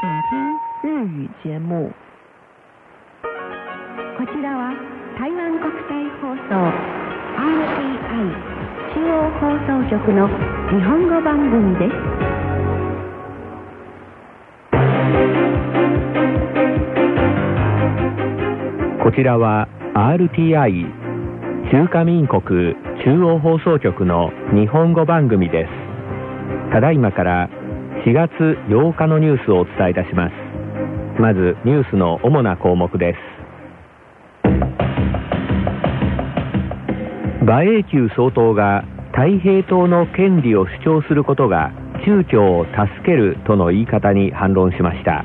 日语节目。 こちらは台湾国際放送 RTI 中央放送局の日本語番組です。 こちらはRTI 中華民国中央放送局の日本語番組です。 ただいまから 4月8日のニュースをお伝えいたします。まずニュースの主な項目です。馬英九総統が太平島の権利を主張することが中朝を助けるとの言い方に反論しました。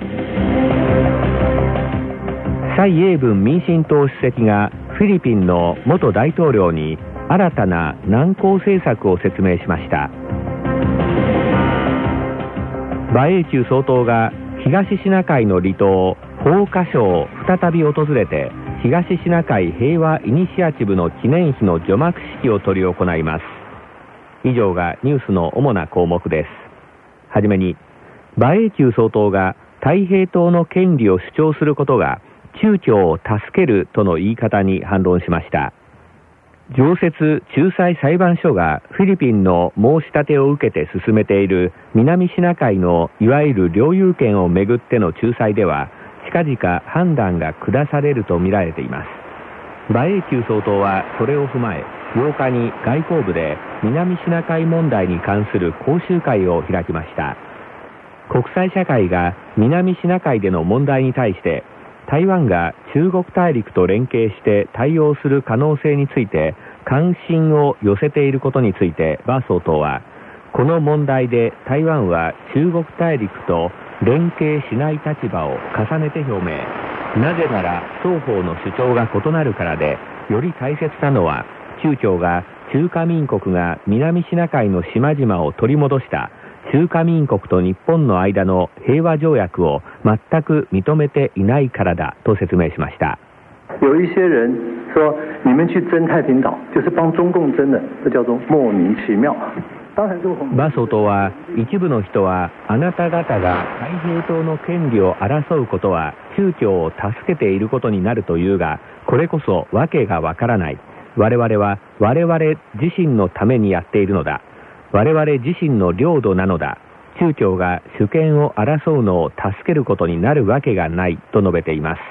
蔡英文民進党主席がフィリピンの元大統領に新たな難航政策を説明しました。馬英九総統が東シナ海の離島黄花省を再び訪れて東シナ海平和イニシアチブの記念碑の除幕式を執り行います。以上がニュースの主な項目です。はじめに、馬英九総統が太平島の権利を主張することが中朝を助けるとの言い方に反論しました。常設仲裁裁判所がフィリピンの申し立てを受けて進めている南シナ海のいわゆる領有権をめぐっての仲裁では、近々判断が下されるとみられています。馬英九総統はそれを踏まえ、8日に外交部で南シナ海問題に関する講習会を開きました。国際社会が南シナ海での問題に対して台湾が中国大陸と連携して対応する可能性について関心を寄せていることについて、馬総統はこの問題で台湾は中国大陸と連携しない立場を重ねて表明。なぜなら双方の主張が異なるからで、より大切なのは中朝が中華民国が南シナ海の島々を取り戻した中華民国と日本の間の平和条約を全く認めていないからだと説明しました。馬総統は、一部の人はあなた方が太平島の権利を争うことは中共を助けていることになるというが、これこそ訳がわからない。我々は我々自身のためにやっているのだ。我々自身の領土なのだ。中朝が主権を争うのを助けることになるわけがないと述べています。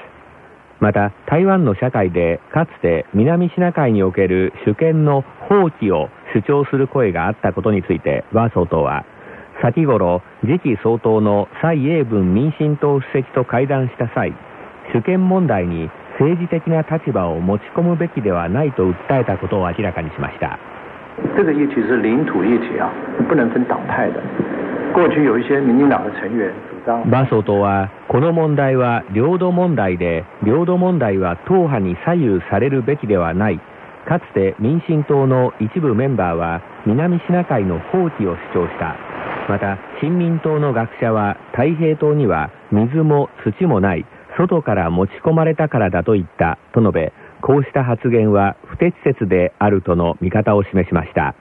また、台湾の社会でかつて南シナ海における主権の放棄を主張する声があったことについて、馬総統は先頃次期総統の蔡英文民進党主席と会談した際、主権問題に政治的な立場を持ち込むべきではないと訴えたことを明らかにしました。馬総統はこの問題は領土問題で、領土問題は党派に左右されるべきではない。かつて民進党の一部メンバーは南シナ海の放棄を主張した。また新民党の学者は太平島には水も土もない、外から持ち込まれたからだと言ったと述べ、こうした発言は不適切であるとの見方を示しました。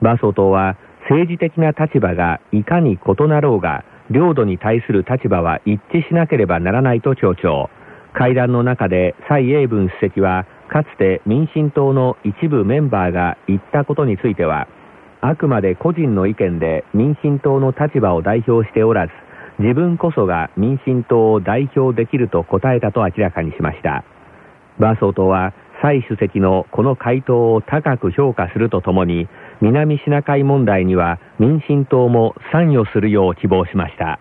馬総統は政治的な立場がいかに異なろうが領土に対する立場は一致しなければならないと強調。会談の中で蔡英文主席はかつて民進党の一部メンバーが言ったことについては、あくまで個人の意見で民進党の立場を代表しておらず、自分こそが民進党を代表できると答えたと明らかにしました。馬総統は蔡主席のこの回答を高く評価するとともに、南シナ海問題には民進党も参与するよう希望しました。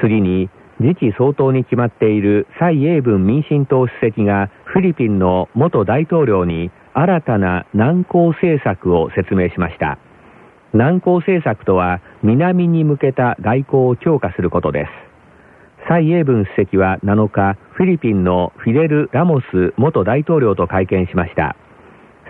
次に、次期総統に決まっている蔡英文民進党主席がフィリピンの元大統領に新たな南向政策を説明しました。南向政策とは南に向けた外交を強化することです。蔡英文主席は7日、フィリピンのフィデル・ラモス元大統領と会見しました。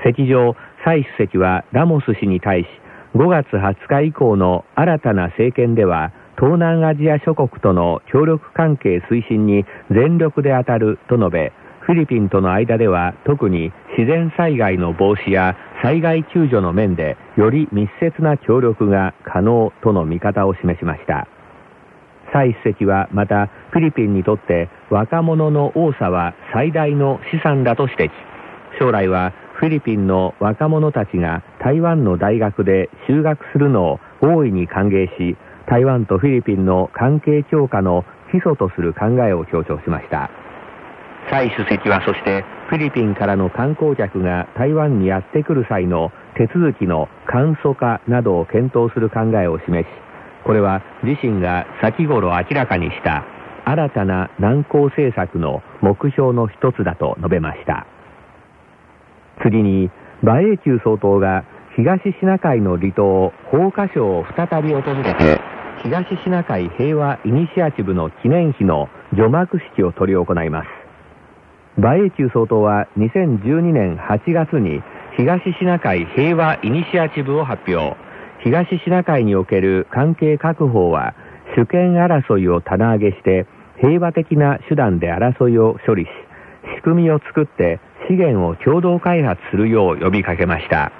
席上、蔡主席はラモス氏に対し、5月20日以降の新たな政権では東南アジア諸国との協力関係推進に全力で当たると述べ、フィリピンとの間では特に自然災害の防止や災害救助の面でより密接な協力が可能との見方を示しました。蔡主席はまた、フィリピンにとって若者の多さは最大の資産だと指摘。将来はフィリピンの若者たちが台湾の大学で修学するのを大いに歓迎し、台湾とフィリピンの関係強化の基礎とする考えを強調しました。蔡主席はそして、フィリピンからの観光客が台湾にやってくる際の手続きの簡素化などを検討する考えを示し、これは自身が先頃明らかにした新たな南向政策の目標の一つだと述べました。次に、馬英九総統が東シナ海の離島宝華礁を再び訪れて、東シナ海平和イニシアチブの記念碑の除幕式を執り行います。馬英九総統は2012年8月に東シナ海平和イニシアチブを発表。東シナ海における関係各方は主権争いを棚上げして平和的な手段で争いを処理し、仕組みを作って資源を共同開発するよう呼びかけました。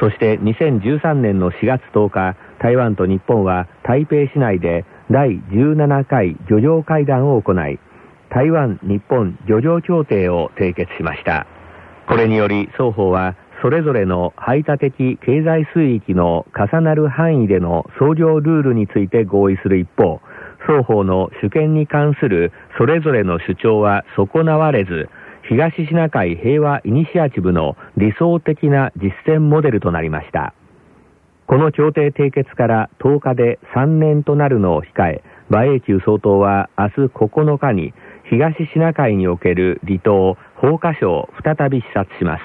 そして2013年の4月10日、台湾と日本は台北市内で第17回漁業会談を行い、台湾日本漁業協定を締結しました。これにより双方はそれぞれの排他的経済水域の重なる範囲での操業ルールについて合意する一方、双方の主権に関するそれぞれの主張は損なわれず、東シナ海平和イニシアチブの理想的な実践モデルとなりました。この協定締結から10日で3年となるのを控え、馬英九総統は明日9日に東シナ海における離島宝華礁を再び視察します。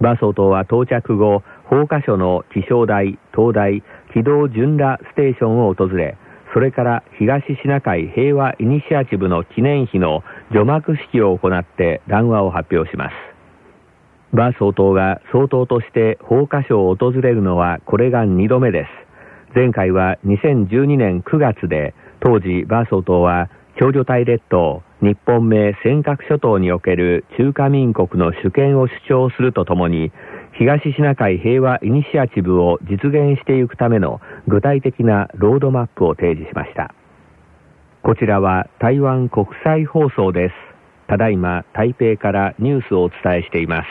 馬総統は到着後、宝華礁の気象台、灯台、軌道巡羅ステーションを訪れ、それから東シナ海平和イニシアチブの記念碑の除幕式を行って談話を発表します。馬総統が総統として宝華礁を訪れるのはこれが2度目です。前回は2012年9月で、当時馬総統は釣魚台列島、日本名尖閣諸島における中華民国の主権を主張するとともに、東シナ海平和イニシアチブを実現していくための具体的なロードマップを提示しました。こちらは台湾国際放送です。ただいま台北からニュースをお伝えしています。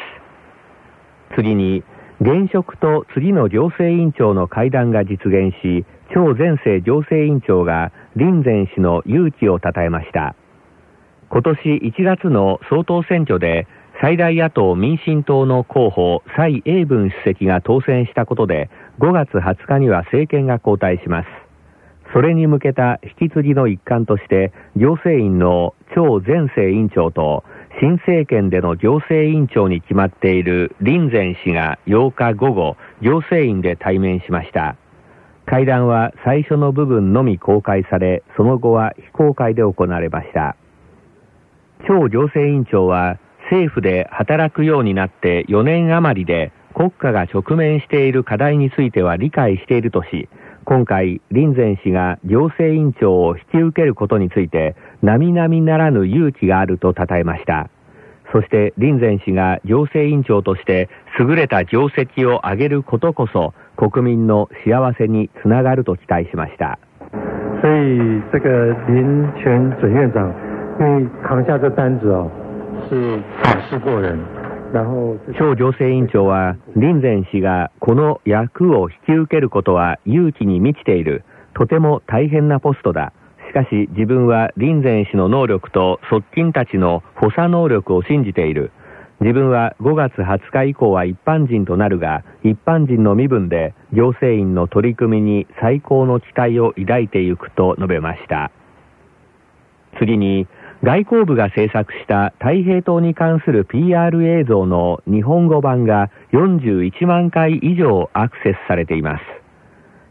次に、現職と次の行政院長の会談が実現し、張善政行政院長が林前氏の勇気をたたえました。今年1月の総統選挙で最大野党民進党の候補蔡英文主席が当選したことで、5月20日には政権が交代します。それに向けた引き継ぎの一環として、行政院の張善政院長と新政権での行政院長に決まっている林前氏が8日午後、行政院で対面しました。会談は最初の部分のみ公開され、その後は非公開で行われました。張行政院長は、政府で働くようになって4年余りで、国家が直面している課題については理解しているとし、今回、林前氏が行政院長を引き受けることについて、並々ならぬ勇気があると称えました。そして林前氏が行政院長として優れた業績を上げることこそ国民の幸せにつながると期待しました。所以这个林前准院长愿意扛下这担子哦，是考试过人。張行政院長は林前氏がこの役を引き受けることは勇気に満ちている。とても大変なポストだ。しかし自分は林前氏の能力と側近たちの補佐能力を信じている。自分は5月20日以降は一般人となるが、一般人の身分で行政院の取り組みに最高の期待を抱いていくと述べました。次に、外交部が制作した太平島に関する PR 映像の日本語版が41万回以上アクセスされています。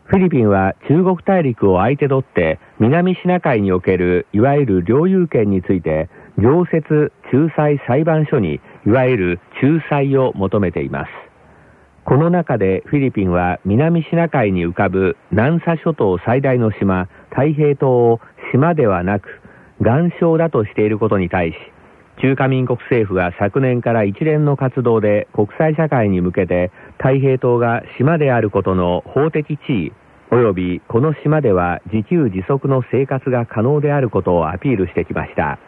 フィリピンは中国大陸を相手取って南シナ海におけるいわゆる領有権について常設仲裁裁判所にいわゆる仲裁を求めています。この中でフィリピンは南シナ海に浮かぶ南沙諸島最大の島太平島を島ではなく岩礁だとしていることに対し、中華民国政府は昨年から一連の活動で国際社会に向けて太平島が島であることの法的地位、およびこの島では自給自足の生活が可能であることをアピールしてきました。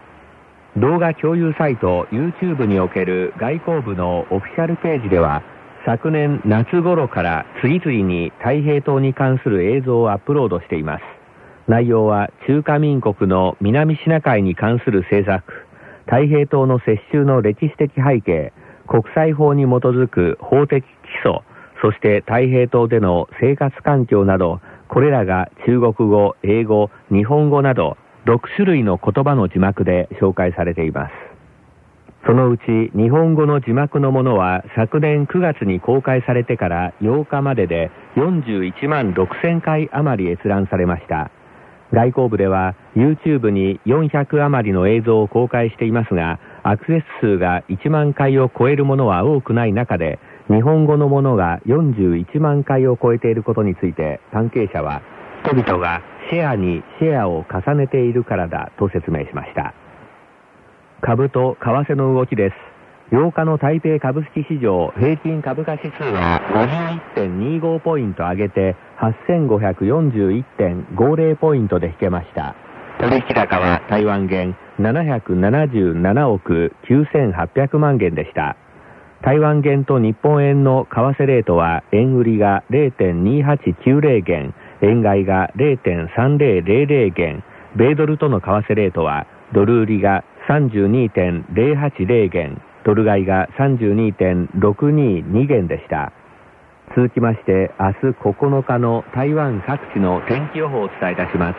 動画共有サイト YouTube における外交部のオフィシャルページでは、昨年夏頃から次々に太平島に関する映像をアップロードしています。内容は中華民国の南シナ海に関する政策、太平島の接収の歴史的背景、国際法に基づく法的基礎、そして太平島での生活環境など、これらが中国語、英語、日本語など6種類の言葉の字幕で紹介されています。そのうち日本語の字幕のものは昨年9月に公開されてから8日までで41万6000回余り閲覧されました。外交部では YouTube に400余りの映像を公開していますが、アクセス数が1万回を超えるものは多くない中で、日本語のものが41万回を超えていることについて、関係者は人々がシェアにシェアを重ねているからだと説明しました。株と為替の動きです。8日の台北株式市場平均株価指数は 51.25 ポイント上げて 8541.50 ポイントで引けました。取引高は台湾元777億9800万元でした。台湾元と日本円の為替レートは、円売りが 0.2890 元、円買いが 0.3000 元、米ドルとの為替レートは、ドル売りが 32.080 元、ドル買いが 32.622 元でした。続きまして、明日9日の台湾各地の天気予報をお伝えいたします。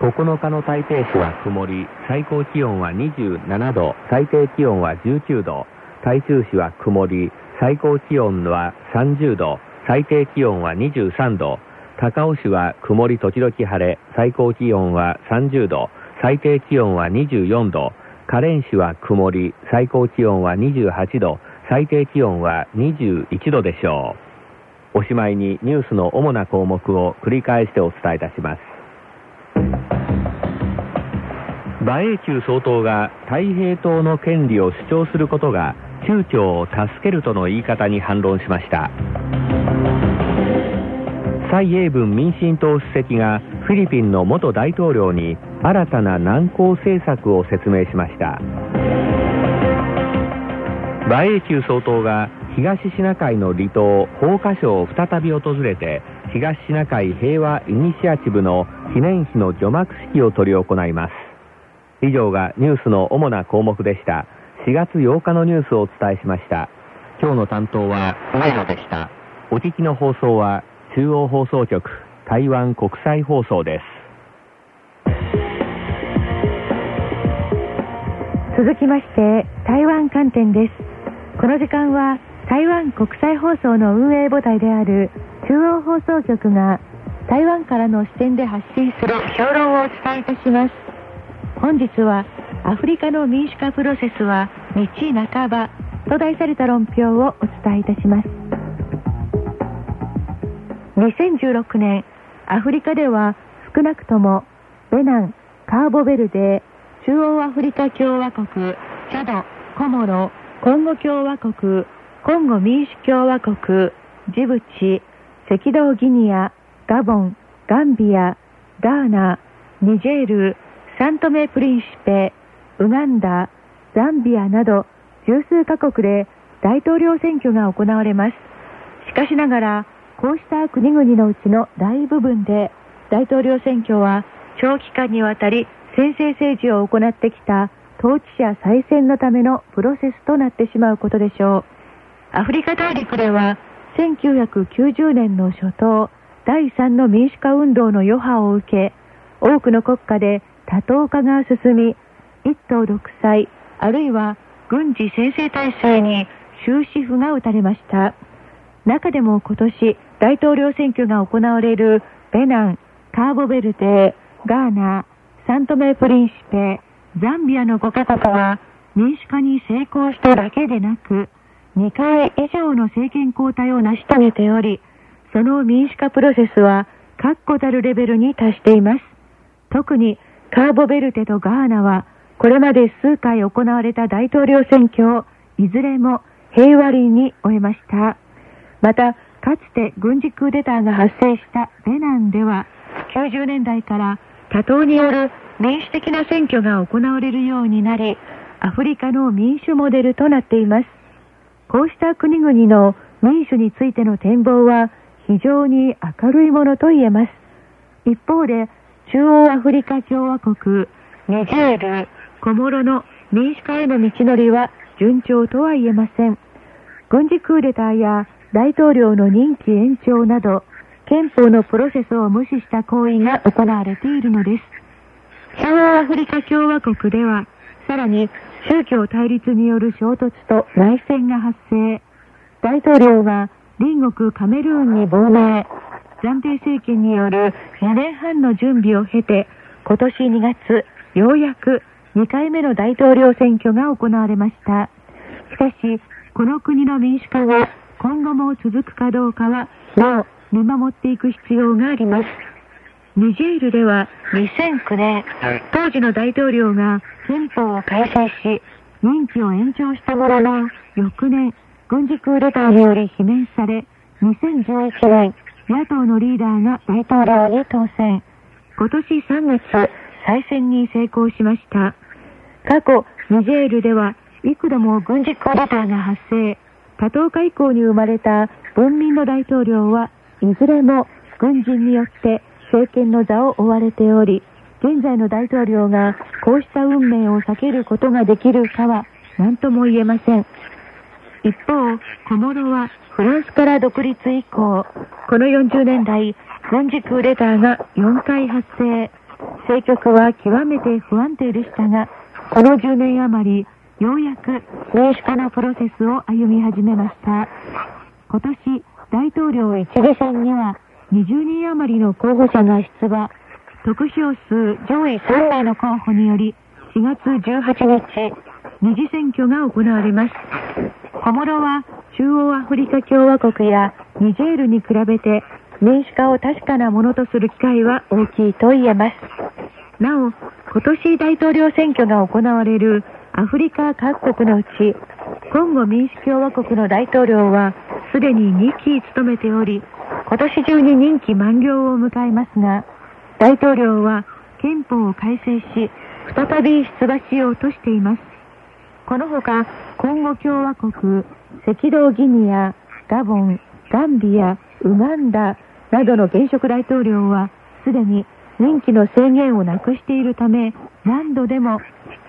9日の台北市は曇り、最高気温は27度、最低気温は19度。台中市は曇り、最高気温は30度、最低気温は23度。高雄市は曇り時々晴れ、最高気温は30度、最低気温は24度。花蓮市は曇り、最高気温は28度、最低気温は21度でしょう。おしまいにニュースの主な項目を繰り返してお伝えいたします。馬英九総統が太平島の権利を主張することが中朝を助けるとの言い方に反論しました。蔡英文民進党主席がフィリピンの元大統領に新たな難航政策を説明しました。馬英九総統が東シナ海の離島法華省を再び訪れて、東シナ海平和イニシアチブの記念碑の除幕式を執り行います。以上がニュースの主な項目でした。4月8日のニュースをお伝えしました。今日の担当は上野でした。お聞きの放送は中央放送局台湾国際放送です。続きまして台湾観点です。この時間は台湾国際放送の運営母体である中央放送局が台湾からの視点で発信する評論をお伝えいたします。本日はアフリカの民主化プロセスは道半ばと題された論評をお伝えいたします。2016年アフリカでは少なくともベナン、カーボベルデ、中央アフリカ共和国、チャド、コモロ、コンゴ共和国、コンゴ民主共和国、ジブチ、赤道ギニア、ガボン、ガンビア、ガーナ、ニジェール、サントメプリンシペ、ウガンダ、ザンビアなど十数カ国で大統領選挙が行われます。しかしながら、こうした国々のうちの大部分で大統領選挙は長期間にわたり専制政治を行ってきた統治者再選のためのプロセスとなってしまうことでしょう。アフリカ大陸では1990年の初頭、第3の民主化運動の余波を受け、多くの国家で多党化が進み、一党独裁あるいは軍事専制体制に終止符が打たれました。中でも今年大統領選挙が行われるベナン、カーボベルデ、ガーナ、サントメプリンシペ、ザンビアの5カ国は民主化に成功しただけでなく、2回以上の政権交代を成し遂げており、その民主化プロセスは確固たるレベルに達しています。特にカーボベルデとガーナはこれまで数回行われた大統領選挙をいずれも平和裏に終えました。またかつて軍事クーデターが発生したベナンでは、90年代から多党による民主的な選挙が行われるようになり、アフリカの民主モデルとなっています。こうした国々の民主についての展望は非常に明るいものと言えます。一方で、中央アフリカ共和国、ニジェール、コモロの民主化への道のりは順調とは言えません。軍事クーデターや大統領の任期延長など、憲法のプロセスを無視した行為が行われているのです。中央アフリカ共和国では、さらに宗教対立による衝突と内戦が発生。大統領は隣国カメルーンに亡命。暫定政権による2年半の準備を経て、今年2月、ようやく2回目の大統領選挙が行われました。しかし、この国の民主化が今後も続くかどうかは、なお見守っていく必要があります。ニジェールでは2009年、当時の大統領が憲法を改正し、任期を延長したものの、翌年、軍事クーデターにより罷免され、2011年、野党のリーダーが大統領に当選。今年3月、再選に成功しました。過去、ニジェールでは幾度も軍事クーデターが発生。多党化以降に生まれた文民の大統領はいずれも軍人によって政権の座を追われており、現在の大統領がこうした運命を避けることができるかは何とも言えません。一方、コモロはフランスから独立以降、この40年代、軍事クーデターが4回発生。政局は極めて不安定でしたが、この10年余り、ようやく民主化のプロセスを歩み始めました。今年、大統領一次選には20人余りの候補者が出馬。得票数上位3名の候補により、4月18日、二次選挙が行われます。コモロは中央アフリカ共和国やニジェールに比べて民主化を確かなものとする機会は大きいと言えます。なお、今年大統領選挙が行われるアフリカ各国のうち、コンゴ民主共和国の大統領はすでに2期務めており、今年中に任期満了を迎えますが、大統領は憲法を改正し、再び出馬しようとしています。このほか、コンゴ共和国、赤道ギニア、ガボン、ガンビア、ウガンダなどの現職大統領はすでに任期の制限をなくしているため、何度でも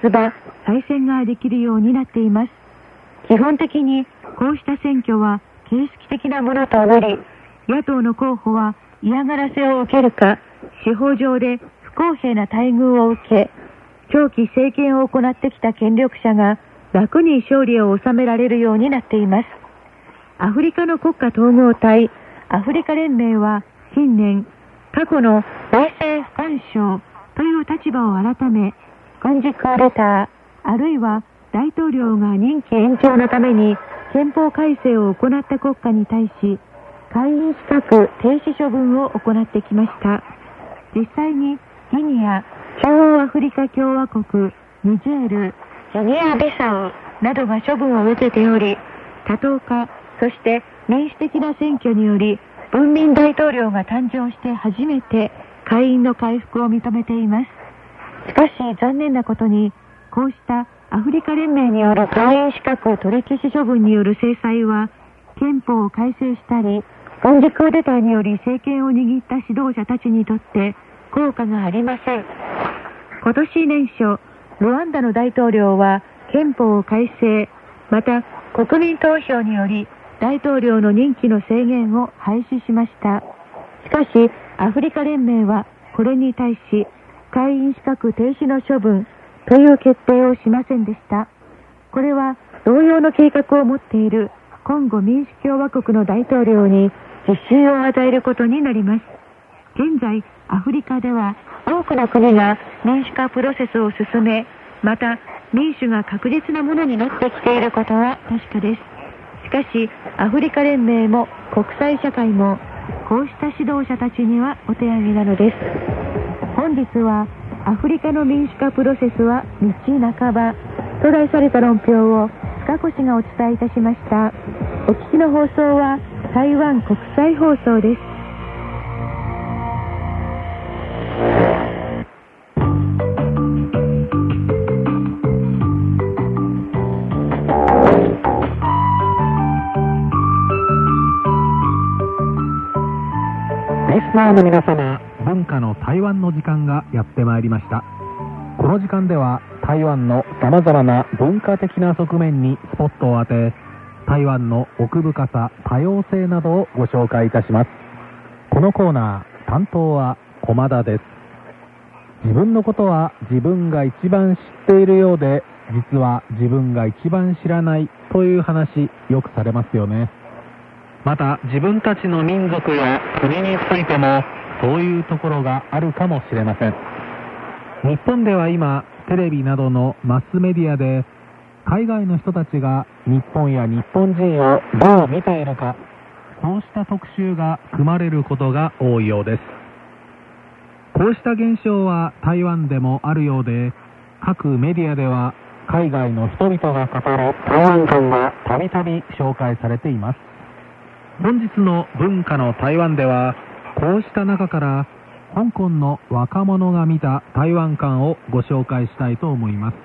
出馬、再選ができるようになっています。基本的にこうした選挙は形式的なものとなり、野党の候補は嫌がらせを受けるか、司法上で不公平な待遇を受け、長期政権を行ってきた権力者が楽に勝利を収められるようになっています。アフリカの国家統合体、アフリカ連盟は近年、過去の内政不干渉という立場を改め、軍事クーデター、あるいは大統領が任期延長のために憲法改正を行った国家に対し、会員資格停止処分を行ってきました。実際にギニア、中央アフリカ共和国、ニジェール、ギニア・ビサウなどが処分を受けており、多党化、そして民主的な選挙により、文民大統領が誕生して初めて会員の回復を認めています。しかし残念なことに、こうしたアフリカ連盟による会員資格取り消し処分による制裁は、憲法を改正したり、軍事クーデターにより政権を握った指導者たちにとって効果がありません。今年年初、ルワンダの大統領は憲法を改正、また国民投票により大統領の任期の制限を廃止しました。しかし、アフリカ連盟はこれに対し、会員資格停止の処分という決定をしませんでした。これは同様の計画を持っているコンゴ民主共和国の大統領に自信を与えることになります。現在、アフリカでは多くの国が民主化プロセスを進め、また民主が確実なものになってきていることは確かです。しかし、アフリカ連盟も国際社会もこうした指導者たちにはお手上げなのです。本日はアフリカの民主化プロセスは道半ばと題された論評を塚越がお伝えいたしました。お聞きの放送は台湾国際放送です。の皆様、文化の台湾の時間がやってまいりました。この時間では台湾のさまざまな文化的な側面にスポットを当て、台湾の奥深さ、多様性などをご紹介いたします。このコーナー担当は駒田です。自分のことは自分が一番知っているようで、実は自分が一番知らないという話、よくされますよね。また自分たちの民族や国についてもそういうところがあるかもしれません。日本では今テレビなどのマスメディアで海外の人たちが日本や日本人をどう見ているか、こうした特集が組まれることが多いようです。こうした現象は台湾でもあるようで、各メディアでは海外の人々が語る台湾観がたびたび紹介されています。本日の文化の台湾では、こうした中から香港の若者が見た台湾観をご紹介したいと思います。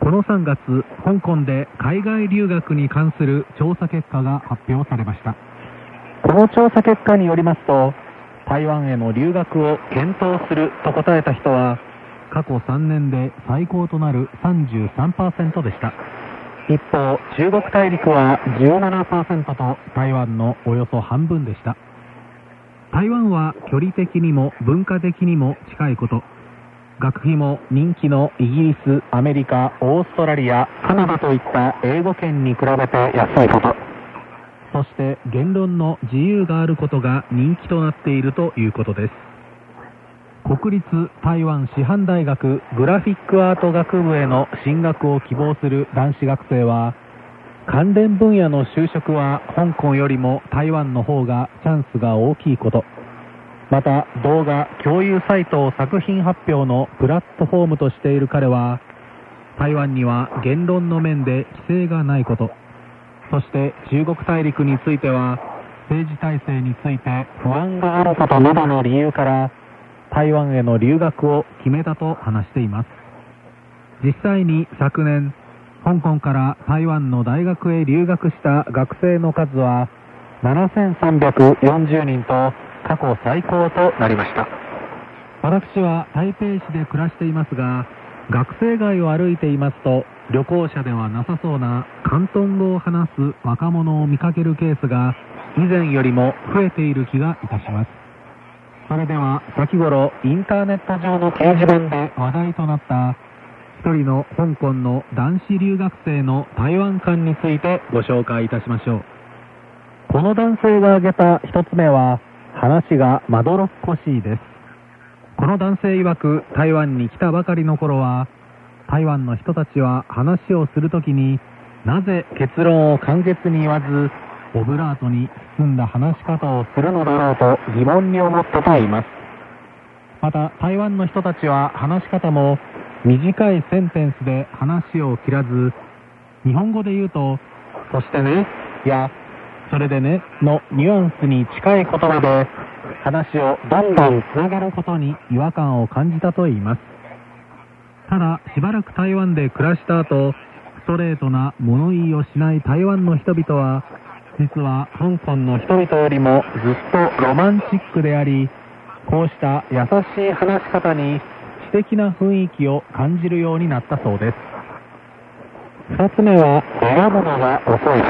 この3月、香港で海外留学に関する調査結果が発表されました。この調査結果によりますと、台湾への留学を検討すると答えた人は過去3年で最高となる 33% でした。一方、中国大陸は 17% と台湾のおよそ半分でした。台湾は距離的にも文化的にも近いこと、学費も人気のイギリス、アメリカ、オーストラリア、カナダといった英語圏に比べて安いこと、そして言論の自由があることが人気となっているということです。国立台湾師範大学グラフィックアート学部への進学を希望する男子学生は、関連分野の就職は香港よりも台湾の方がチャンスが大きいこと、また動画共有サイトを作品発表のプラットフォームとしている彼は、台湾には言論の面で規制がないこと、そして中国大陸については政治体制について不安があることなどの理由から台湾への留学を決めたと話しています。実際に昨年、香港から台湾の大学へ留学した学生の数は7340人と過去最高となりました。私は台北市で暮らしていますが、学生街を歩いていますと、旅行者ではなさそうな広東語を話す若者を見かけるケースが以前よりも増えている気がいたします。それでは先頃インターネット上の掲示板で話題となった一人の香港の男子留学生の台湾観についてご紹介いたしましょう。この男性が挙げた一つ目は、話がまどろっこしいです。この男性曰く、台湾に来たばかりの頃は台湾の人たちは話をするときになぜ結論を簡潔に言わずオブラートに包んだ話し方をするのだろうと疑問に思ったといいます。また台湾の人たちは話し方も短いセンテンスで話を切らず、日本語で言うとそしてねやそれでねのニュアンスに近い言葉で話をどんどんつなげることに違和感を感じたといいます。ただしばらく台湾で暮らした後、ストレートな物言いをしない台湾の人々は実は香港の人々よりもずっとロマンチックであり、こうした優しい話し方に詩的な雰囲気を感じるようになったそうです。2つ目は、選ぶのが遅い。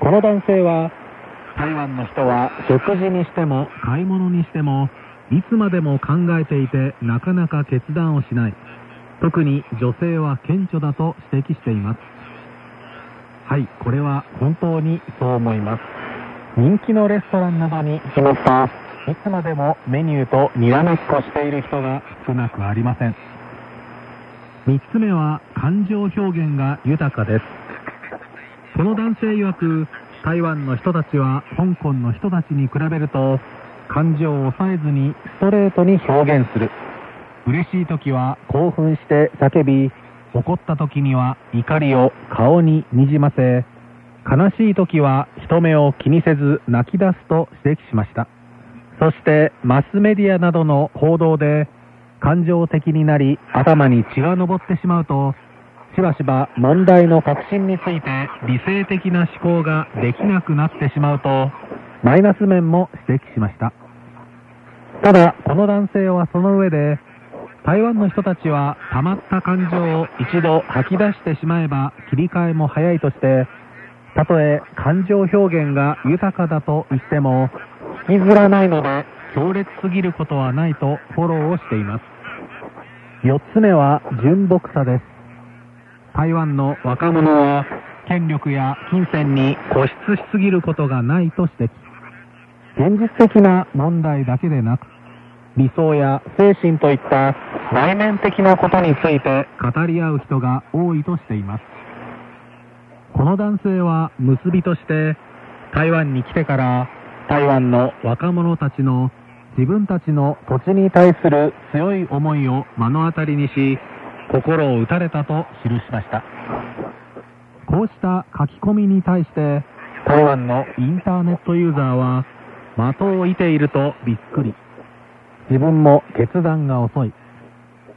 この男性は、台湾の人は食事にしても買い物にしてもいつまでも考えていてなかなか決断をしない。特に女性は顕著だと指摘しています。はい、これは本当にそう思います。人気のレストランなどに決まったいつまでもメニューとにらめっこしている人が少なくありません。3つ目は感情表現が豊かです。この男性曰く、台湾の人たちは香港の人たちに比べると感情を抑えずにストレートに表現する。嬉しい時は興奮して叫び、怒った時には怒りを顔ににじませ、悲しい時は人目を気にせず泣き出すと指摘しました。そしてマスメディアなどの報道で感情的になり頭に血が上ってしまうと、しばしば問題の核心について理性的な思考ができなくなってしまうとマイナス面も指摘しました。ただこの男性はその上で、台湾の人たちは溜まった感情を一度吐き出してしまえば切り替えも早いとして、たとえ感情表現が豊かだと言っても引きずらないので強烈すぎることはないとフォローをしています。4つ目は純朴さです。台湾の若者は権力や金銭に固執しすぎることがないと指摘。現実的な問題だけでなく、理想や精神といった内面的なことについて語り合う人が多いとしています。この男性は結びとして台湾に来てから台湾の若者たちの自分たちの土地に対する強い思いを目の当たりにし、心を打たれたと記しました。こうした書き込みに対して台湾のインターネットユーザーは的を射ているとびっくり。自分も決断が遅い。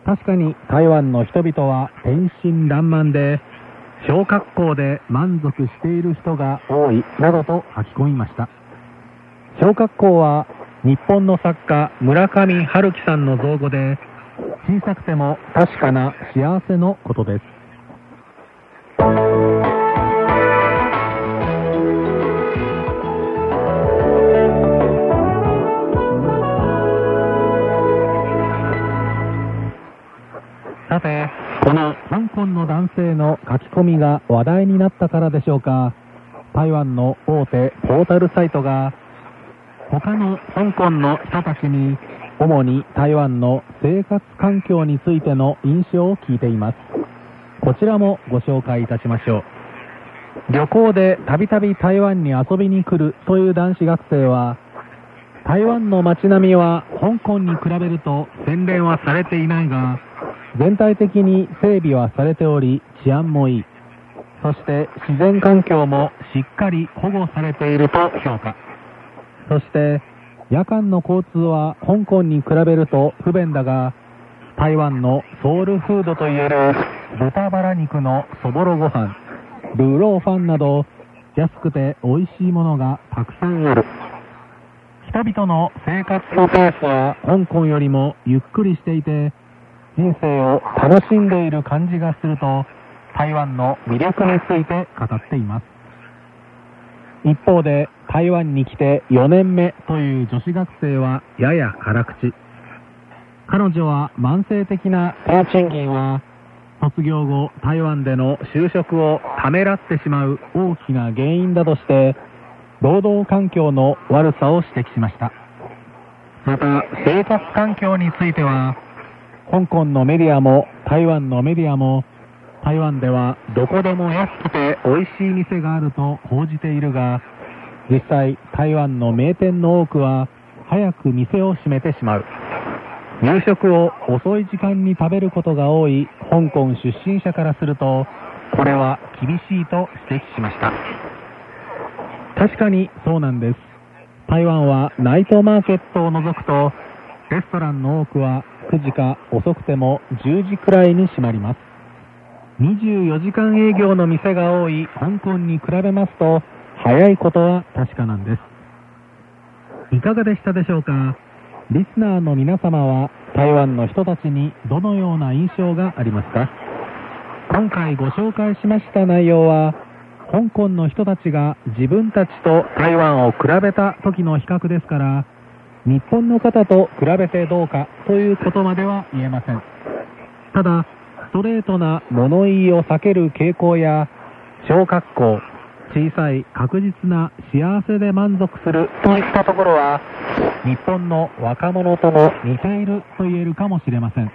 確かに台湾の人々は天真爛漫で小格好で満足している人が多いなどと書き込みました。小格好は日本の作家村上春樹さんの造語で、小さくても確かな幸せのことです。さて、この香港の男性の書き込みが話題になったからでしょうか、台湾の大手ポータルサイトが他の香港の人たちに、主に台湾の生活環境についての印象を聞いています。こちらもご紹介いたしましょう。旅行でたびたび台湾に遊びに来るという男子学生は、台湾の街並みは香港に比べると洗練はされていないが、全体的に整備はされており治安もいい。そして自然環境もしっかり保護されていると評価。そして夜間の交通は香港に比べると不便だが、台湾のソウルフードといえる豚バラ肉のそぼろご飯、ルーローファンなど安くて美味しいものがたくさんある。人々の生活のペースは香港よりもゆっくりしていて、人生を楽しんでいる感じがすると台湾の魅力について語っています。一方で台湾に来て4年目という女子学生はやや辛口。彼女は慢性的な低賃金は卒業後台湾での就職をためらってしまう大きな原因だとして労働環境の悪さを指摘しました。また生活環境については、香港のメディアも台湾のメディアも、台湾ではどこでも安くて美味しい店があると報じているが、実際台湾の名店の多くは早く店を閉めてしまう。夕食を遅い時間に食べることが多い香港出身者からすると、これは厳しいと指摘しました。確かにそうなんです。台湾はナイトマーケットを除くとレストランの多くは9時か遅くても10時くらいに閉まります。24時間営業の店が多い香港に比べますと早いことは確かなんです。いかがでしたでしょうか。リスナーの皆様は台湾の人たちにどのような印象がありますか。今回ご紹介しました内容は、香港の人たちが自分たちと台湾を比べた時の比較ですから、日本の方と比べてどうかということまでは言えません。ただストレートな物言いを避ける傾向や、小格好、小さい確実な幸せで満足するといったところは、日本の若者とも似ていると言えるかもしれません。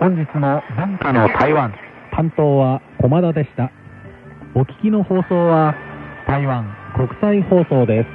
本日の文化の台湾、担当は駒田でした。お聞きの放送は台湾国際放送です。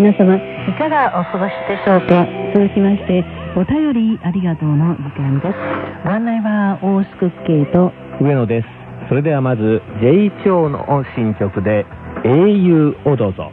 皆様いかがお過ごしでしょうか。続きましてお便りありがとうの時間です。ご案内は大須久慶と上野です。それではまず J 長の新曲で英雄をどうぞ。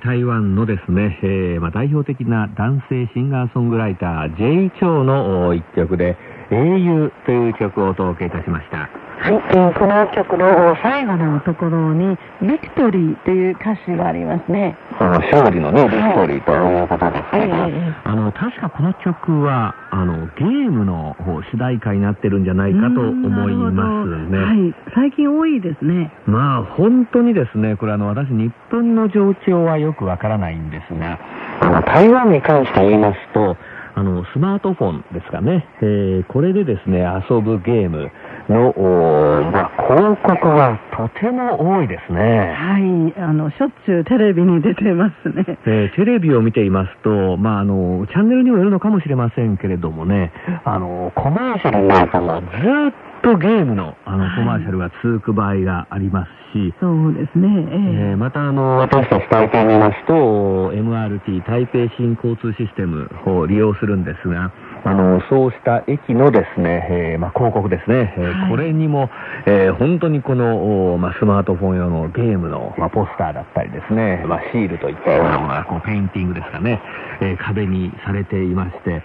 台湾のですね、代表的な男性シンガーソングライター J 長の一曲で英雄という曲をお届けいたしました。はい、この曲の最後のところにビクトリーという歌詞がありますね。勝利のね、ビクトリーということですね。確かこの曲はゲームの主題歌になってるんじゃないかと思いますね。はい、最近多いですね。まあ本当にですね、これ私日本の状況はよくわからないんですが、台湾に関して言いますとスマートフォンですかね、これでですね遊ぶゲームの広告がとても多いですね。はい、しょっちゅうテレビに出てますね。テレビを見ていますと、チャンネルにもよるのかもしれませんけれどもね、コマーシャルなんかもずっとゲームの、コマーシャルが続く場合がありますし、そうですね。また私たち体験見ますと MRT 台北新交通システムを利用するんですが、そうした駅のですね、広告ですね、これにも、本当にこの、スマートフォン用のゲームの、ポスターだったりですね、シールといったようなものがこうペインティングですかね、壁にされていまして、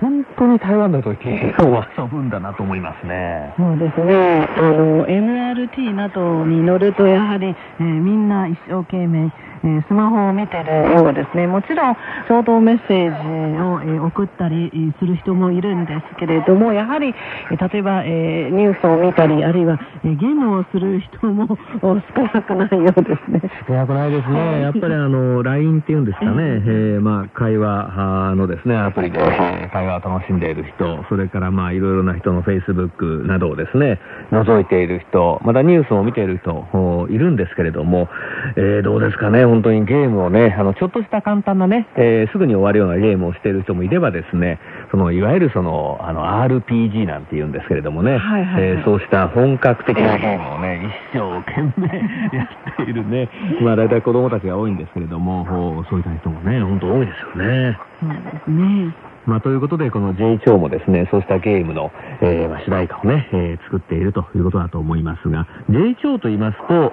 本当に台湾の時は遊ぶんだなと思いますね。そうですね。MRT などに乗るとやはり、みんな一生懸命スマホを見てるようですね。もちろんショートメッセージを送ったりする人もいるんですけれども、やはり例えばニュースを見たり、あるいはゲームをする人も少なくないようですね。少なくないですね。やっぱりLINE っていうんですかね、まあ会話のですねアプリで会話を楽しんでいる人、それからまあいろいろな人の Facebook などをですね覗いている人、またニュースを見ている人いるんですけれども、どうですかね。本当にゲームをねちょっとした簡単なね、すぐに終わるようなゲームをしている人もいればですね、そのいわゆるそのRPG なんていうんですけれどもね、そうした本格的なゲームをね一生懸命やっているね、まあ大体子供たちが多いんですけれども、そういった人もね本当多いですよね。まあ、ということでこの J 庁もですねそうしたゲームの、主題歌をね、作っているということだと思いますが、 J 庁と言いますと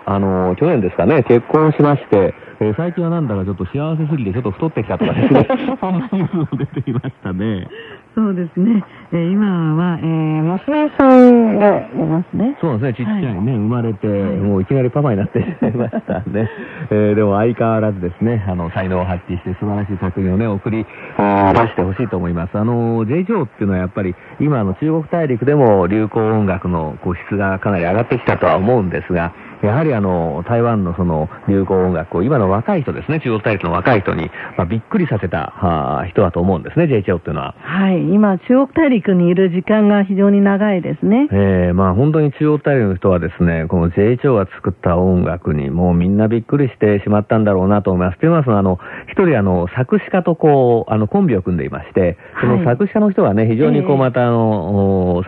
去年ですかね結婚しまして、最近はなんだかちょっと幸せすぎてちょっと太ってきたとかですねそんなニュースも出ていましたね。そうですね、今は、娘さんがいますね。そうですね、ちっちゃいね、生まれて、もういきなりパパになってしまいましたね、でも相変わらずですね才能を発揮して素晴らしい作品をね送り出してほしいと思います。J 庁っていうのはやっぱり今中国大陸でも流行音楽のこう質がかなり上がってきたとは思うんですが、やはり台湾のその流行音楽を今の若い人ですね、中国大陸の若い人に、まあ、びっくりさせた人だと思うんですね、J 庁っていうのは。はい、今中国大陸にいる時間が非常に長いですね。まあ本当に中国大陸の人はですね、この J 庁が作った音楽にもうみんなびっくりしてしまったんだろうなと思います。というのは一人作詞家とこうコンビを組んでいまして、その作詞家の人がね非常にこうまた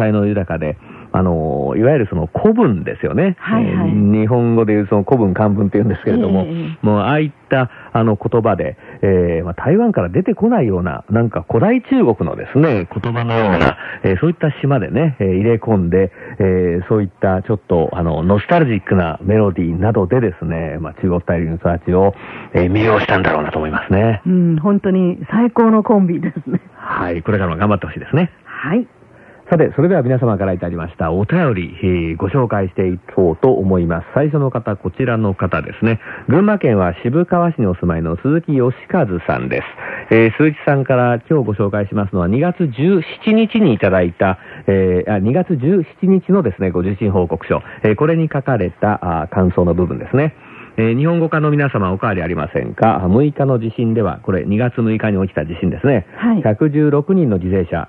才能豊かで。いわゆるその古文ですよね。日本語でいうその古文漢文って言うんですけれども、もうああいった言葉で、まあ、台湾から出てこないようななんか古代中国のですね言葉のような、そういった島でね、入れ込んで、そういったちょっとノスタルジックなメロディーなどでですね、まあ、中国大陸の人たちを、魅了したんだろうなと思いますね。本当に最高のコンビですね。はい、これからも頑張ってほしいですね。はい。さて、それでは皆様からいただきましたお便り、ご紹介していこうと思います。最初の方、こちらの方ですね。群馬県は渋川市にお住まいの鈴木義和さんです。鈴木さんから今日ご紹介しますのは2月17日にいただいた、2月17日のですねご受信報告書、これに書かれた感想の部分ですね。日本語科の皆様お変わりありませんか。6日の地震では、これ2月6日に起きた地震ですね、116人の犠牲者、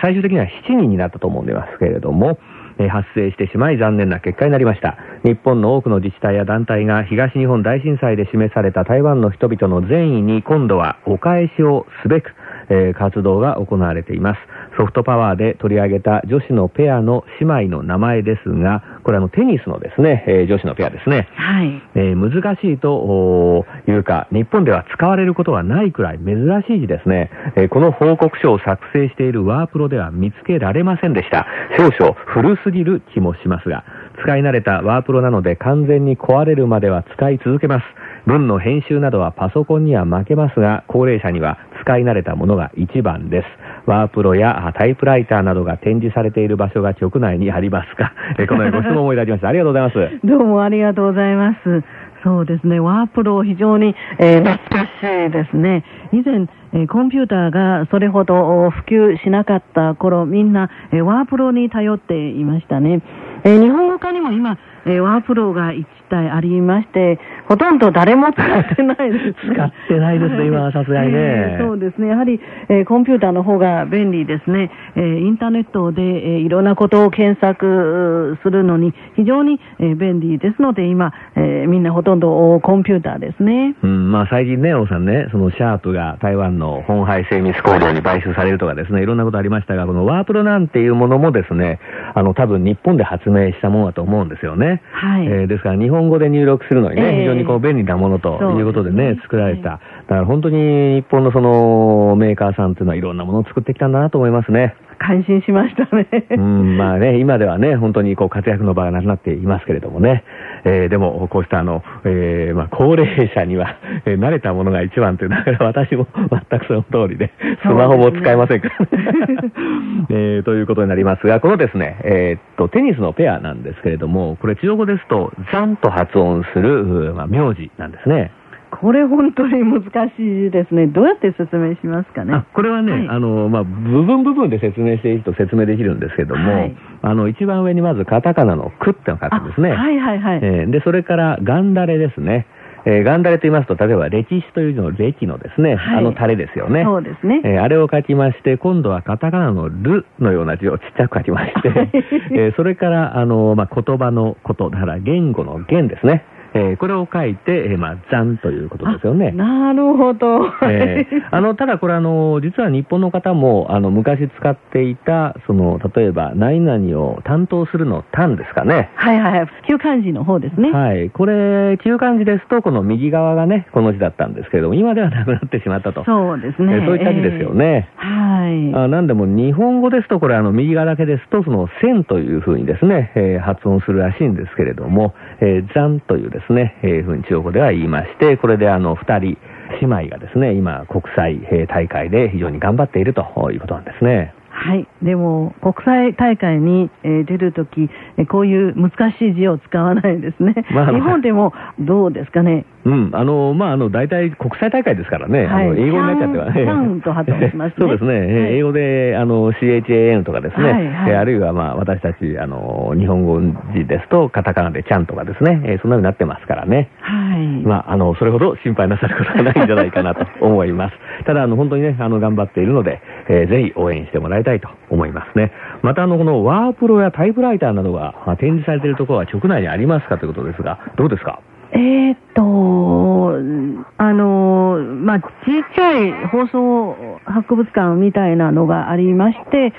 最終的には7人になったと思うんですけれども、発生してしまい残念な結果になりました。日本の多くの自治体や団体が東日本大震災で示された台湾の人々の善意に今度はお返しをすべく、活動が行われています。ソフトパワーで取り上げた女子のペアの姉妹の名前ですが、これテニスのですね、女子のペアですね。難しいというか、日本では使われることはないくらい珍しい字ですね。この報告書を作成しているワープロでは見つけられませんでした。少々古すぎる気もしますが、使い慣れたワープロなので完全に壊れるまでは使い続けます。文の編集などはパソコンには負けますが、高齢者には使い慣れたものが一番です。ワープロやタイプライターなどが展示されている場所が局内にありますか。このようにご質問をいただきました。ありがとうございます。どうもありがとうございます。そうですね、ワープロ非常に、懐かしいですね。以前コンピューターがそれほど普及しなかった頃、みんなワープロに頼っていましたね。日本語科にも今ワープロが1体ありまして、ほとんど誰も使ってないです。使ってないですね、今はさすがにね、そうですね、やはり、コンピューターの方が便利ですね。インターネットで、いろんなことを検索するのに非常に、便利ですので、今、みんなほとんどコンピューターですね。まあ最近ね、王さんね、そのシャープが台湾のホンハイ精密工業に買収されるとかですね、いろんなことありましたが、このワープロなんていうものもですね、多分日本で発明したものだと思うんですよね。ですから日本語で入力するのにね、非常にこう便利なものということでね、作られた。だから本当に日本のそのメーカーさんというのはいろんなものを作ってきたんだなと思いますね。感心しましたね。まあね、今ではね本当にこう活躍の場がなくなっていますけれどもね、でもこうしたまあ高齢者には慣れたものが一番という、だから私も全くその通りで、スマホも使えませんからということになりますが、このですねテニスのペアなんですけれども、これ中国語ですとザンと発音する、まあ、名字なんですね。これ本当に難しいですね。どうやって説明しますかね。これはね、はい、部分部分で説明していると説明できるんですけども、はい、一番上にまずカタカナのクっての書くんですね。はいはいはい。でそれからガンダレですね。ガンダレと言いますと、例えば歴史というのを歴のですね、はい、タレですよね。そうですね。あれを書きまして、今度はカタカナのルのような字をちっちゃく書きまして、それから言葉のことだから言語の言ですね。これを書いて、ザンということですよね。なるほど。ただこれ実は日本の方も昔使っていた例えば何々を担当するの単ですかね。はいはいはい。旧漢字の方ですね。はい。これ旧漢字ですとこの右側がねこの字だったんですけれども今ではなくなってしまったと。そうですね。そういった字ですよね。はい。なんでも日本語ですとこれ右側だけですと線というふうにですね、発音するらしいんですけれども、ザンというですね、地方では言いまして、これで二人姉妹がですね、今国際大会で非常に頑張っているということなんですね。はい、でも国際大会に出るとき、こういう難しい字を使わないですね。日本でもどうですかね。うん、大体国際大会ですからね、はい、英語になっちゃってはね。CHANと発音しますね。そうですね、はい、英語でCHAN とかですね、はいはい、あるいは私たち日本語字ですとカタカナでチャンとかですね、そんなになってますからね。はい。それほど心配なさることはないんじゃないかなと思います。ただ本当にね頑張っているので、ぜひ応援してもらいたいと思いますね。またこのワープロやタイプライターなどが展示されているところは局内にありますかということですが、どうですか。小さい放送博物館みたいなのがありまして、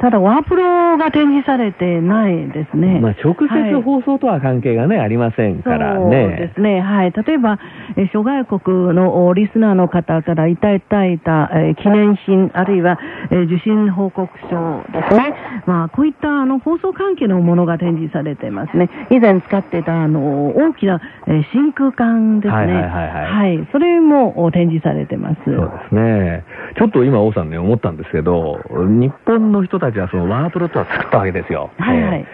ただワープロが展示されてないですね。直接放送とは関係がね、はい、ありませんからね。そうですね。はい。例えば、諸外国のリスナーの方からいただいた記念品、あるいは受信報告書ですね。こういった放送関係のものが展示されてますね。以前使ってた大きな真空管ですね。はいはいはい、はい。はい。それも展示されてます。そうですね。ちょっと今、王さんね、思ったんですけど、日本の人たちはワープロとは作ったわけですよ。はいはい。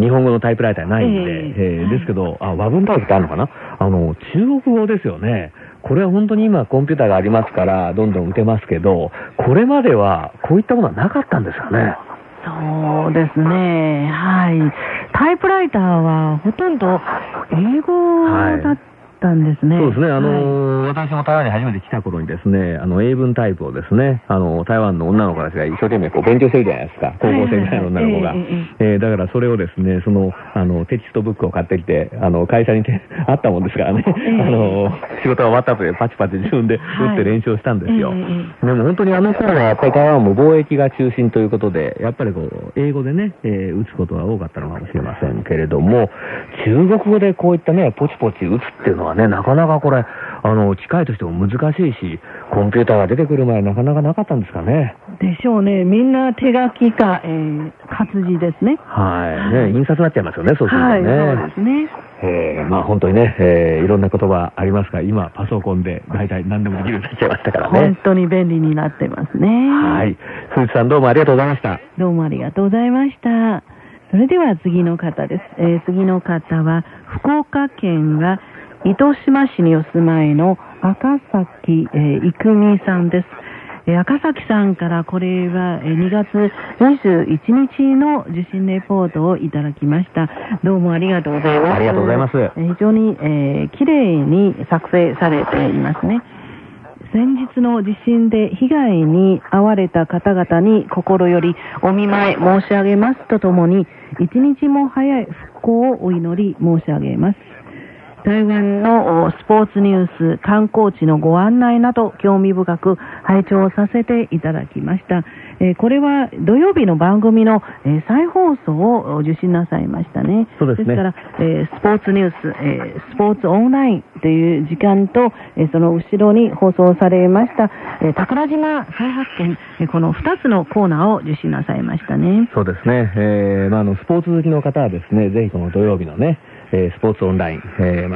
日本語のタイプライターないんで、ですけど、和文タイプってあるのかな？中国語ですよね。これは本当に今コンピューターがありますから、どんどん打てますけど、これまではこういったものはなかったんですかね。そうですね。はい。タイプライターはほとんど英語だったんですね。はい、そうですね。私も台湾に初めて来た頃にですね、英文タイプをですね、台湾の女の子たちが一生懸命こう勉強してるじゃないですか。高校生ぐらいの女の子が。だからそれをですね、テキストブックを買ってきて、会社にあったもんですからね、仕事が終わった後でパチパチ自分で打って練習をしたんですよ。でも本当に頃はやっぱり台湾も貿易が中心ということで、やっぱりこう、英語でね、打つことが多かったのかもしれませんけれども、中国語でこういったね、ポチポチ打つっていうのはね、なかなかこれ、機械としても難しいし、コンピューターが出てくる前なかなかなかったんですかね。でしょうね。みんな手書きか、活字ですね。はい。ね、印刷になっちゃいますよね、そうするとね。はい、そうですね。本当にね、いろんな言葉ありますが、今パソコンで大体何でもできるようになっちゃいましたからね。本当に便利になってますね。はい。鈴木さんどうもありがとうございました。どうもありがとうございました。それでは次の方です。次の方は、福岡県が糸島市にお住まいの赤崎郁美さんです。赤崎さんからこれは2月21日の受信レポートをいただきました。どうもありがとうございます。ありがとうございます。非常に綺麗に作成されていますね。先日の地震で被害に遭われた方々に心よりお見舞い申し上げますとともに、一日も早い復興をお祈り申し上げます。台湾のスポーツニュース、観光地のご案内など興味深く拝聴させていただきました。これは土曜日の番組の再放送を受信なさいましたね。そうですね。ですから、スポーツニュース、スポーツオンラインという時間と、その後ろに放送されました、宝島再発見、この2つのコーナーを受信なさいましたね。そうですね。スポーツ好きの方はですね、ぜひこの土曜日のね、スポーツオンライン、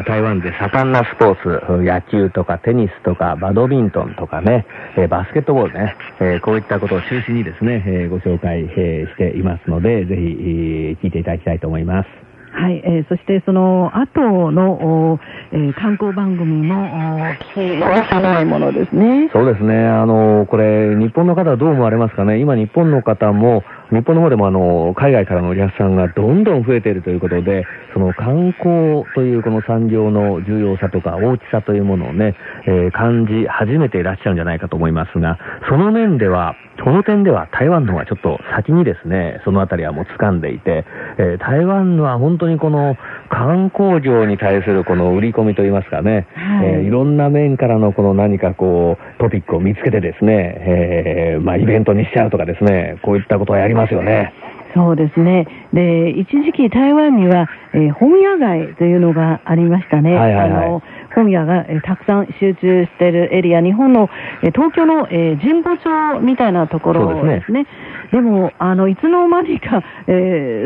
台湾で盛んなスポーツ、野球とかテニスとかバドミントンとかね、バスケットボールね、こういったことを中心にですね、ご紹介していますので、ぜひ聞いていただきたいと思います。はい、そしてその後の、観光番組も聞かないものですね。そうですね。これ日本の方はどう思われますかね。今日本の方も日本の方でも海外からのお客さんがどんどん増えているということで、その観光というこの産業の重要さとか大きさというものをね、感じ始めていらっしゃるんじゃないかと思いますが、その点では台湾の方がちょっと先にですね、そのあたりはもう掴んでいて、台湾は本当にこの観光業に対するこの売り込みといいますかね、いろんな面からのこの何かこうトピックを見つけてですね、イベントにしちゃうとかですね、こういったことはやりますよね。そうですね。で、一時期台湾には、本屋街というのがありましたね。はいはいはい、本屋が、たくさん集中しているエリア、日本の、東京の、神保町みたいなところですね。でもいつの間にか、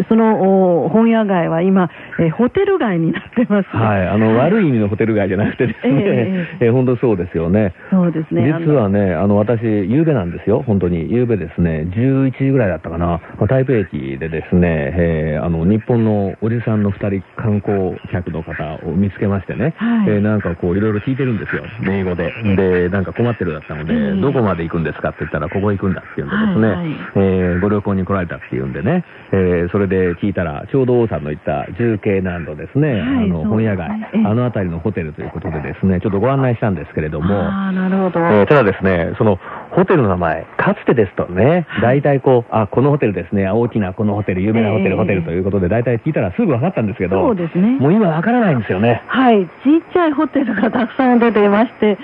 その本屋街は今、ホテル街になってますね。はい、悪い意味のホテル街じゃなくてですね、本当そうですよね。そうですね。実はね、私夕べなんですよ。本当に夕べですね、11時ぐらいだったかな、台北駅でですね、日本のおじさんの2人観光客の方を見つけましてね、はい、なんかこういろいろ聞いてるんですよ、英語で。で、なんか困ってるだったので、どこまで行くんですかって言ったら、ここ行くんだって言うんでですね、ご旅行に来られたっていうんでね、それで聞いたらちょうど王さんの言った重慶南道ですね、はい、本屋街、あの辺りのホテルということでですね、ちょっとご案内したんですけれども、なるほど。ただですね、そのホテルの名前、かつてですとね、大体こう、あ、このホテルですね、大きなこのホテル、有名なホテル、ホテルということで大体聞いたらすぐ分かったんですけど、そうですね、もう今分からないんですよね。はい、ちっちゃいホテルがたくさん出ていまして、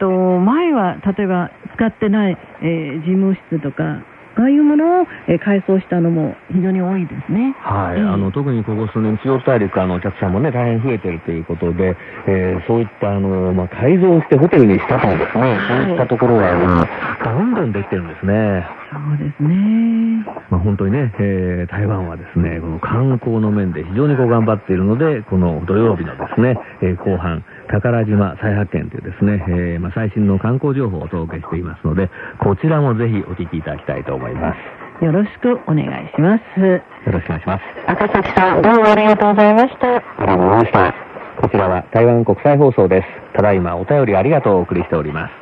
前は例えば使ってない、事務室とかああいうものを改装したのも非常に多いですね。はい、特にここ数年中国大陸からのお客さんもね、大変増えているということで、そういった改造してホテルにしたとかですね、そういったところがどんどんできてるんですね。そうですね。本当にね、台湾はですね、この観光の面で非常にこう頑張っているので、この土曜日のですね、後半、宝島再発見というですね、最新の観光情報をお届けしていますので、こちらもぜひお聞きいただきたいと思います。よろしくお願いします。よろしくお願いします。赤崎さん、どうもありがとうございました。ありがとうございました。こちらは台湾国際放送です。ただいまお便りありがとうをお送りしております。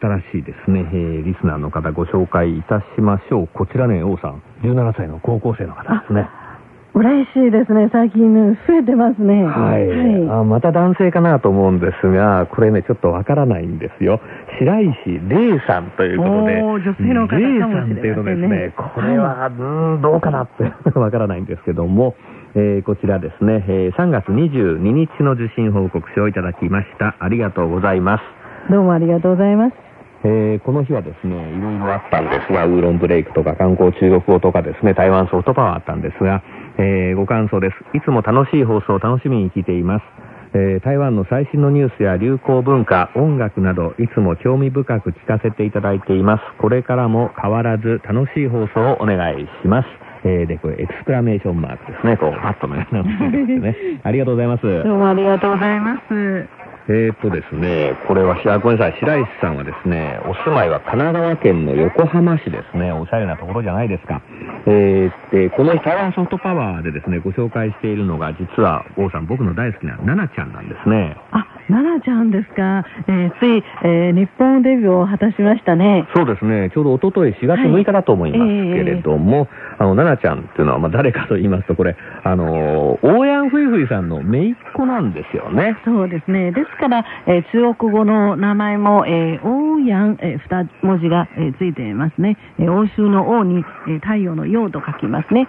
新しいですね、リスナーの方ご紹介いたしましょう。こちらね、王さん、17歳の高校生の方ですね。嬉しいですね。最近増えてますね。はい、はい、また男性かなと思うんですが、これねちょっとわからないんですよ。白石玲さんということで、女性の方かもしれませんね。玲さんというのですね、これは、どうかなってわからないんですけども、こちらですね、3月22日の受信報告書をいただきました。ありがとうございます。どうもありがとうございます。この日はですね、いろいろあったんですが、ウーロンブレイクとか観光中国語とかですね、台湾ソフトパワーあったんですが、ご感想です。いつも楽しい放送を楽しみに聞いています。台湾の最新のニュースや流行文化、音楽などいつも興味深く聞かせていただいています。これからも変わらず楽しい放送をお願いします。で、これエクスクラメーションマークですね、こうパッとのやつなんですね。ありがとうございます。どうもありがとうございます。ですね、これは、ごめんなさい、白石さんはですね、お住まいは神奈川県の横浜市ですね。おしゃれなところじゃないですか。この台湾ソフトパワーでですね、ご紹介しているのが、実は、王さん、僕の大好きな奈々ちゃんなんですね。あ、奈々ちゃんですか。つい、日本デビューを果たしましたね。そうですね、ちょうど一昨日4月6日だと思いますけれども、奈々ちゃんっていうのは、誰かと言いますと、これ、大山夫藤井さんの姪っ子なんですよね。そうですね。ですから、中国語の名前も、欧陽、2文字が、ついていますね。欧州の王に、太陽の陽と書きますね。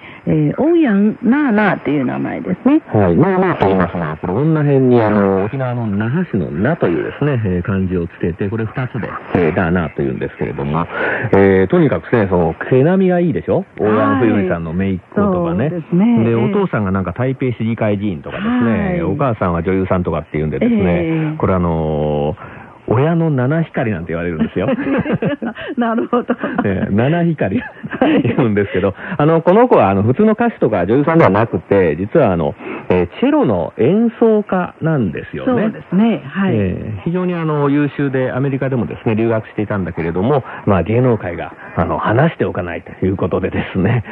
欧陽娜娜という名前ですね。はい、娜娜と言いますが、これ女辺に沖縄の那覇市の那というですね、漢字をつけて、これ2つで、だなというんですけれども、とにかくね、その毛並みがいいでしょ。欧陽冬美さんの姪っ子とかね。ね。で、お父さんがなんか台北市議会議員とかですね、お母さんは女優さんとかっていうんでですね、これ親の七光なんて言われるんですよ。なるほど。七光言うんですけど、この子は普通の歌手とか女優さんではなくて、実はチェロの演奏家なんですよね。そうですね。はい。非常に優秀で、アメリカでもですね、留学していたんだけれども、まあ芸能界が話しておかないということでですね、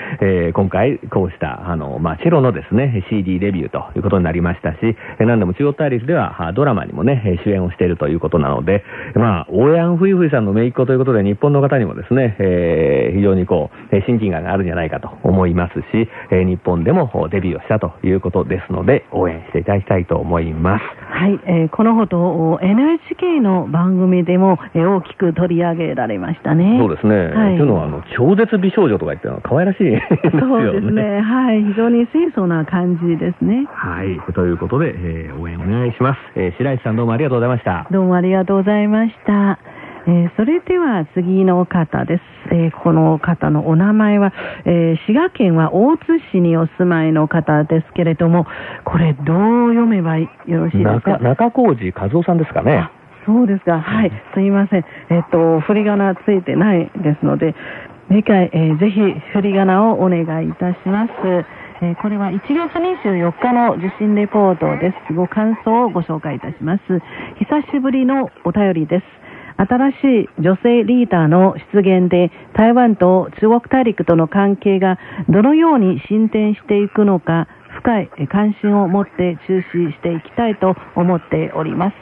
今回こうしたまあチェロのですね CD レビューということになりましたし、何でも中央大陸ではドラマにもね主演をしているということなので。まあ、欧陽ふいふいさんの姪っ子ということで、日本の方にもですね、非常にこう親近感があるんじゃないかと思いますし、日本でもデビューをしたということですので、応援していただきたいと思います。はい、このほど NHK の番組でも、大きく取り上げられましたね。そうですね。はい、というのは超絶美少女とか言ってるのは可愛らしいですよね。そうですね。はい、非常に清楚な感じですね。はい、ということで、応援お願いします。白石さん、どうもありがとうございました。どうもありがとうございました。それでは次の方です。この方のお名前は、滋賀県は大津市にお住まいの方ですけれども、これどう読めばよろしいですか？中小路和夫さんですかね。そうですか。はい。すいません。振り仮名ついてないですので、次回、ぜひ振り仮名をお願いいたします。これは1月24日の受信レポートです。ご感想をご紹介いたします。久しぶりのお便りです。新しい女性リーダーの出現で、台湾と中国大陸との関係がどのように進展していくのか、深い関心を持って注視していきたいと思っております。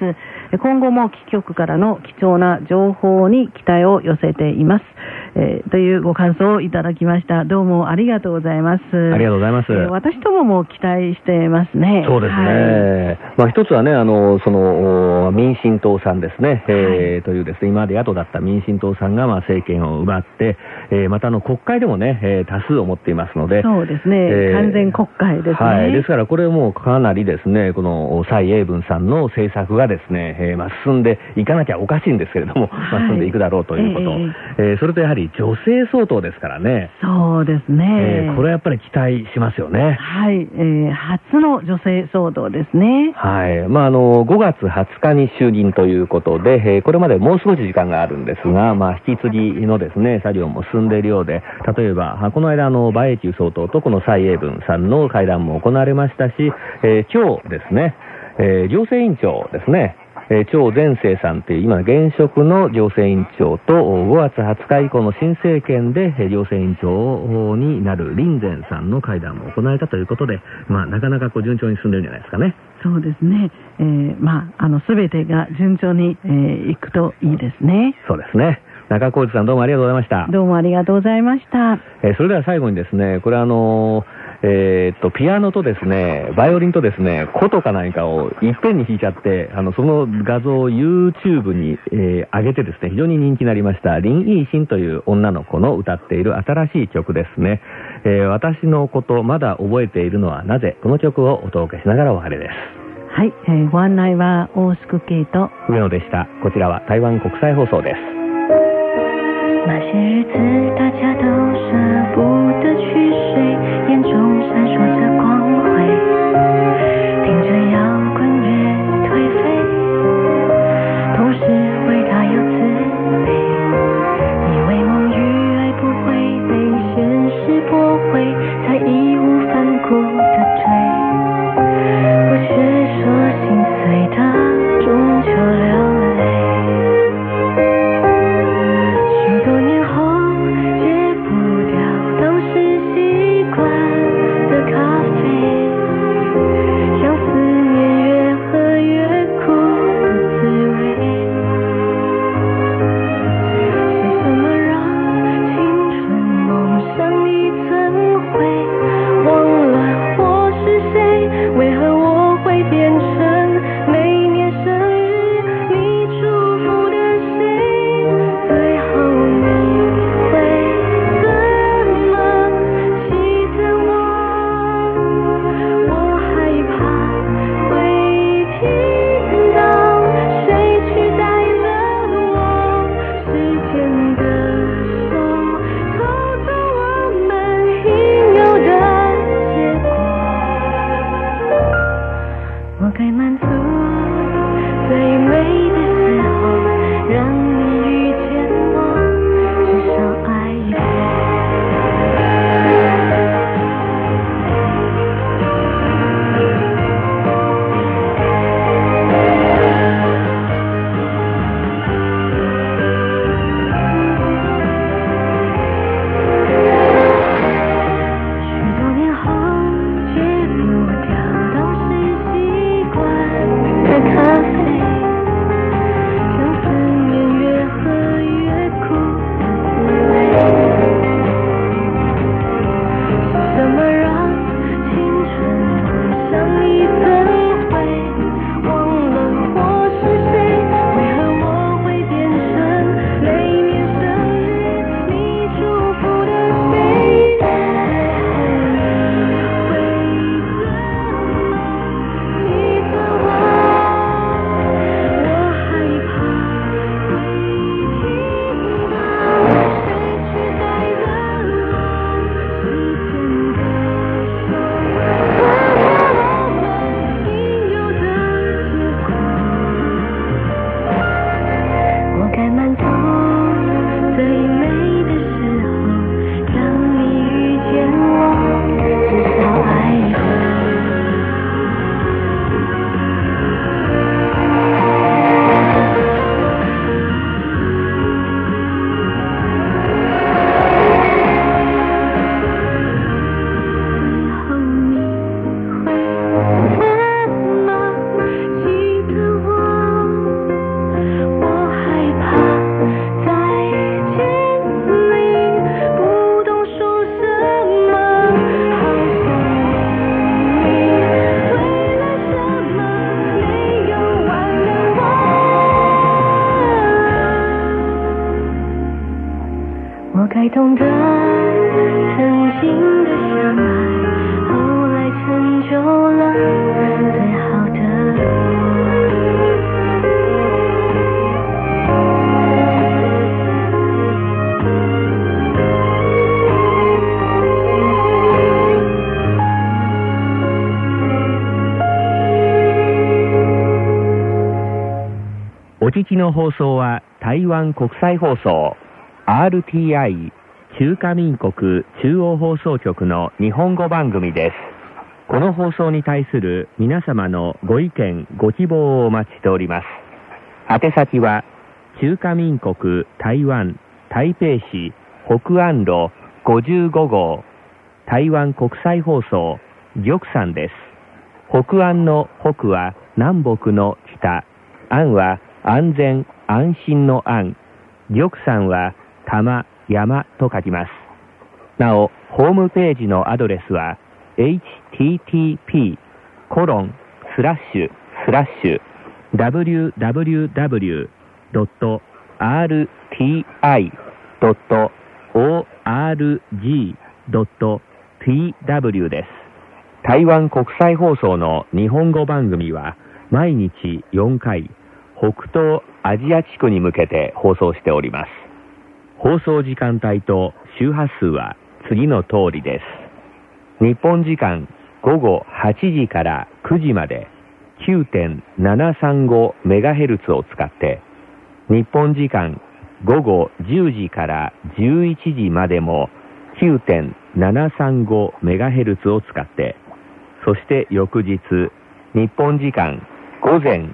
今後も貴局からの貴重な情報に期待を寄せています。というご感想をいただきました。どうもありがとうございます。ありがとうございます。私どもも期待してますね。そうですね。はい、まあ一つはね、民進党さんですね、というですね、今まで野党だった民進党さんがまあ政権を奪って、また国会でもね、多数を持っていますので。そうですね。完全国会ですね。はい。ですからこれもかなりですね、この蔡英文さんの政策がですね、まあ進んでいかなきゃおかしいんですけれども、はい、進んでいくだろうということ。それとやはり女性総統ですからね。そうですね。これはやっぱり期待しますよね。はい、初の女性総統ですね。はい。まあ5月20日に就任ということで、これまでもう少し時間があるんですが、まあ引き継ぎのですね作業も進んでいるようで、例えばこの間馬英九総統とこの蔡英文さんの会談も行われましたし、今日ですね、行政委員長ですね。張善政さんという今現職の行政院長と5月20日以降の新政権で行政院長になる林善さんの会談も行われたということで、まあなかなか順調に進んでるんじゃないですかね。そうですね。まあ全てが順調にいくといいですね。そうですね。中小路さん、どうもありがとうございました。どうもありがとうございました。それでは最後にですね、これピアノとですね、バイオリンとですね、琴か何かをいっぺんに弾いちゃって、その画像を YouTube に、上げてですね、非常に人気になりました、林依心という女の子の歌っている新しい曲ですね。私のこと、まだ覚えているのはなぜ、この曲をお届けしながらお別れです。はい、ご案内は大宿慶と上野でした。こちらは台湾国際放送です。那些日子大家都舍不得去睡眼中闪烁着光辉听着摇滚乐颓废同时为他又自卑以为梦与爱不会被现实驳回才义无反顾的追不是说心碎的终究流多年后戒不掉都是习惯的咖啡お聞きの放送は台湾国際放送 RTI 中華民国中央放送局の日本語番組です。この放送に対する皆様のご意見ご希望をお待ちしております。宛先は中華民国台湾台北市北安路55号台湾国際放送玉山です。北安の北は南北の北、安は安全安心の安、玉山は玉山と書きます。なお、ホームページのアドレスは http://www.rti.org.tw です。台湾国際放送の日本語番組は毎日4回、北東アジア地区に向けて放送しております。放送時間帯と周波数は次の通りです。日本時間午後8時から9時まで 9.735 メガヘルツを使って、日本時間午後10時から11時までも 9.735 メガヘルツを使って、そして翌日日本時間午前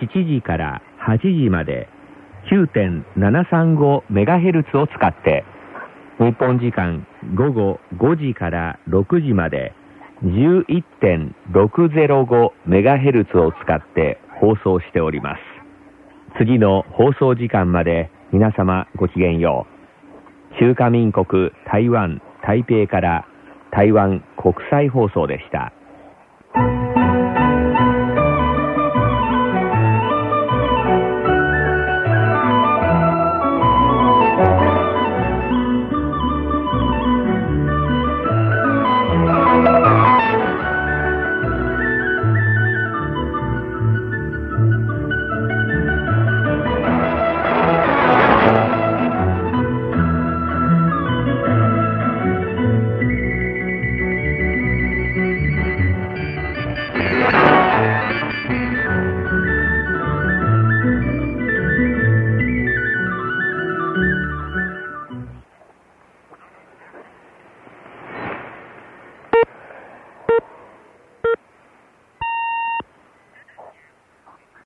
7時から8時まで 9.735 メガヘルツを使って、日本時間午後5時から6時まで 11.605 メガヘルツを使って放送しております。次の放送時間まで皆様ごきげんよう。中華民国台湾台北から台湾国際放送でした。